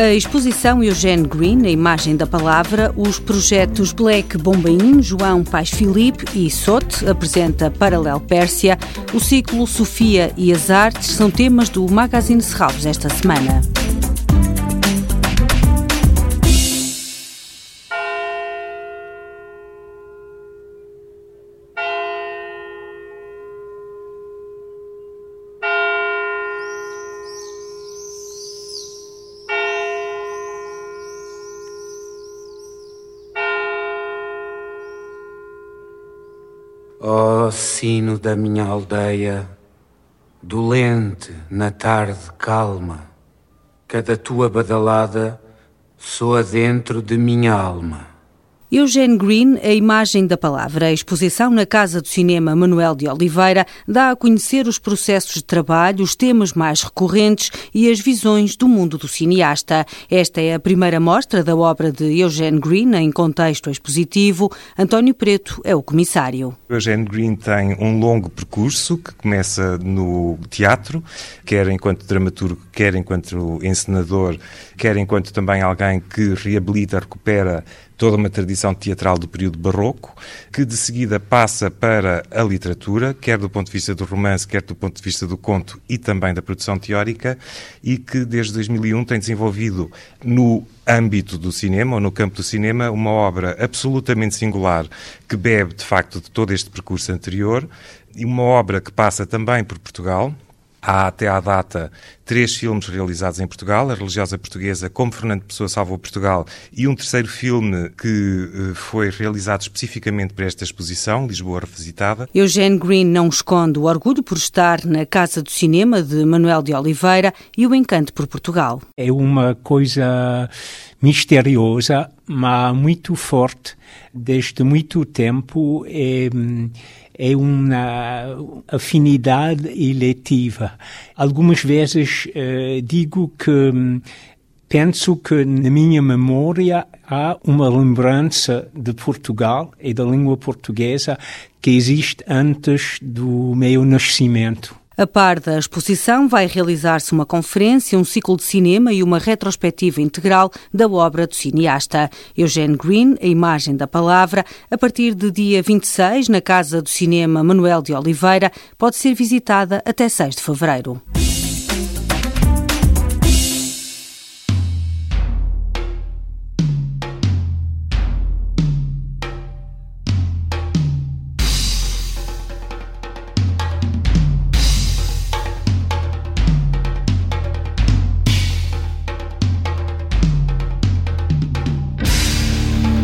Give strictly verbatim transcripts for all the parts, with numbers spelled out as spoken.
A exposição Eugène Green, a imagem da palavra, os projetos Black Bombaim, João Pais Filipe e Sote apresenta Parallel Persia. O ciclo Sofia e as Artes são temas do Magazine Serralves esta semana. Ó sino da minha aldeia, dolente na tarde calma, cada tua badalada soa dentro de minha alma. Eugène Green, a imagem da palavra. A exposição na Casa do Cinema Manuel de Oliveira dá a conhecer os processos de trabalho, os temas mais recorrentes e as visões do mundo do cineasta. Esta é a primeira mostra da obra de Eugène Green em contexto expositivo. António Preto é o comissário. Eugène Green tem um longo percurso que começa no teatro, quer enquanto dramaturgo, quer enquanto encenador, quer enquanto também alguém que reabilita, recupera toda uma tradição teatral do período barroco, que de seguida passa para a literatura, quer do ponto de vista do romance, quer do ponto de vista do conto e também da produção teórica, e que desde dois mil e um tem desenvolvido no âmbito do cinema, ou no campo do cinema, uma obra absolutamente singular, que bebe, de facto, de todo este percurso anterior, e uma obra que passa também por Portugal. Há até à data três filmes realizados em Portugal, A Religiosa Portuguesa, Como Fernando Pessoa Salvou Portugal e um terceiro filme que foi realizado especificamente para esta exposição, Lisboa Revisitada. Eugène Green não esconde o orgulho por estar na Casa do Cinema de Manuel de Oliveira e o encanto por Portugal. É uma coisa misteriosa, mas muito forte, desde muito tempo, é, é uma afinidade eletiva. Algumas vezes eh, digo que penso que na minha memória há uma lembrança de Portugal e da língua portuguesa que existe antes do meu nascimento. A par da exposição, vai realizar-se uma conferência, um ciclo de cinema e uma retrospectiva integral da obra do cineasta. Eugène Green, a imagem da palavra, a partir de dia vinte e seis, na Casa do Cinema Manuel de Oliveira, pode ser visitada até seis de fevereiro.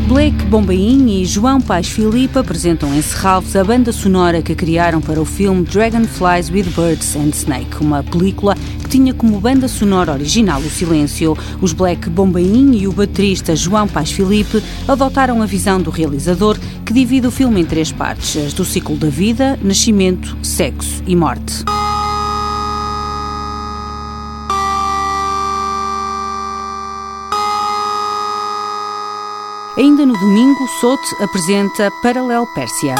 Black Bombaim e João Pais Filipe apresentam em Serralves a banda sonora que criaram para o filme Dragonflies with Birds and Snake, uma película que tinha como banda sonora original o silêncio. Os Black Bombaim e o baterista João Pais Filipe adotaram a visão do realizador, que divide o filme em três partes, as do ciclo da vida, nascimento, sexo e morte. Ainda no domingo, Sote apresenta Parallel Persia.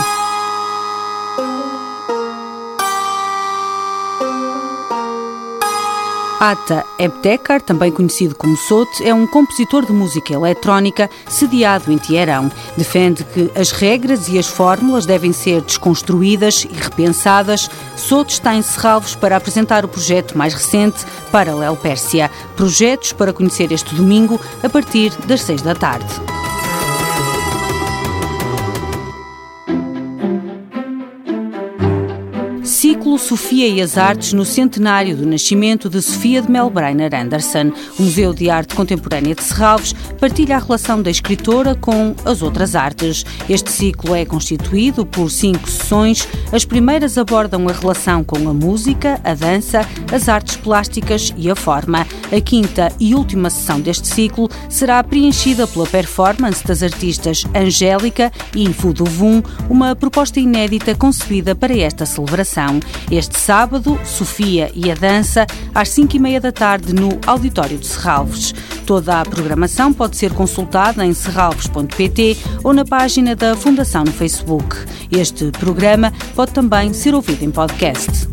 Ata Ebtekar, também conhecido como Sote, é um compositor de música eletrónica sediado em Tiarão. Defende que as regras e as fórmulas devem ser desconstruídas e repensadas. Sote está em Serralves para apresentar o projeto mais recente, Parallel Persia. Projetos para conhecer este domingo, a partir das seis da tarde. Ciclo Sofia e as Artes no centenário do nascimento de Sofia de Mello Breyner Anderson. O Museu de Arte Contemporânea de Serralves partilha a relação da escritora com as outras artes. Este ciclo é constituído por cinco sessões. As primeiras abordam a relação com a música, a dança, as artes plásticas e a forma. A quinta e última sessão deste ciclo será preenchida pela performance das artistas Angélica e Info do Vum, uma proposta inédita concebida para esta celebração. Este sábado, Sofia e a Dança, às cinco e meia da tarde, no Auditório de Serralves. Toda a programação pode ser consultada em serralves ponto pt ou na página da Fundação no Facebook. Este programa pode também ser ouvido em podcast.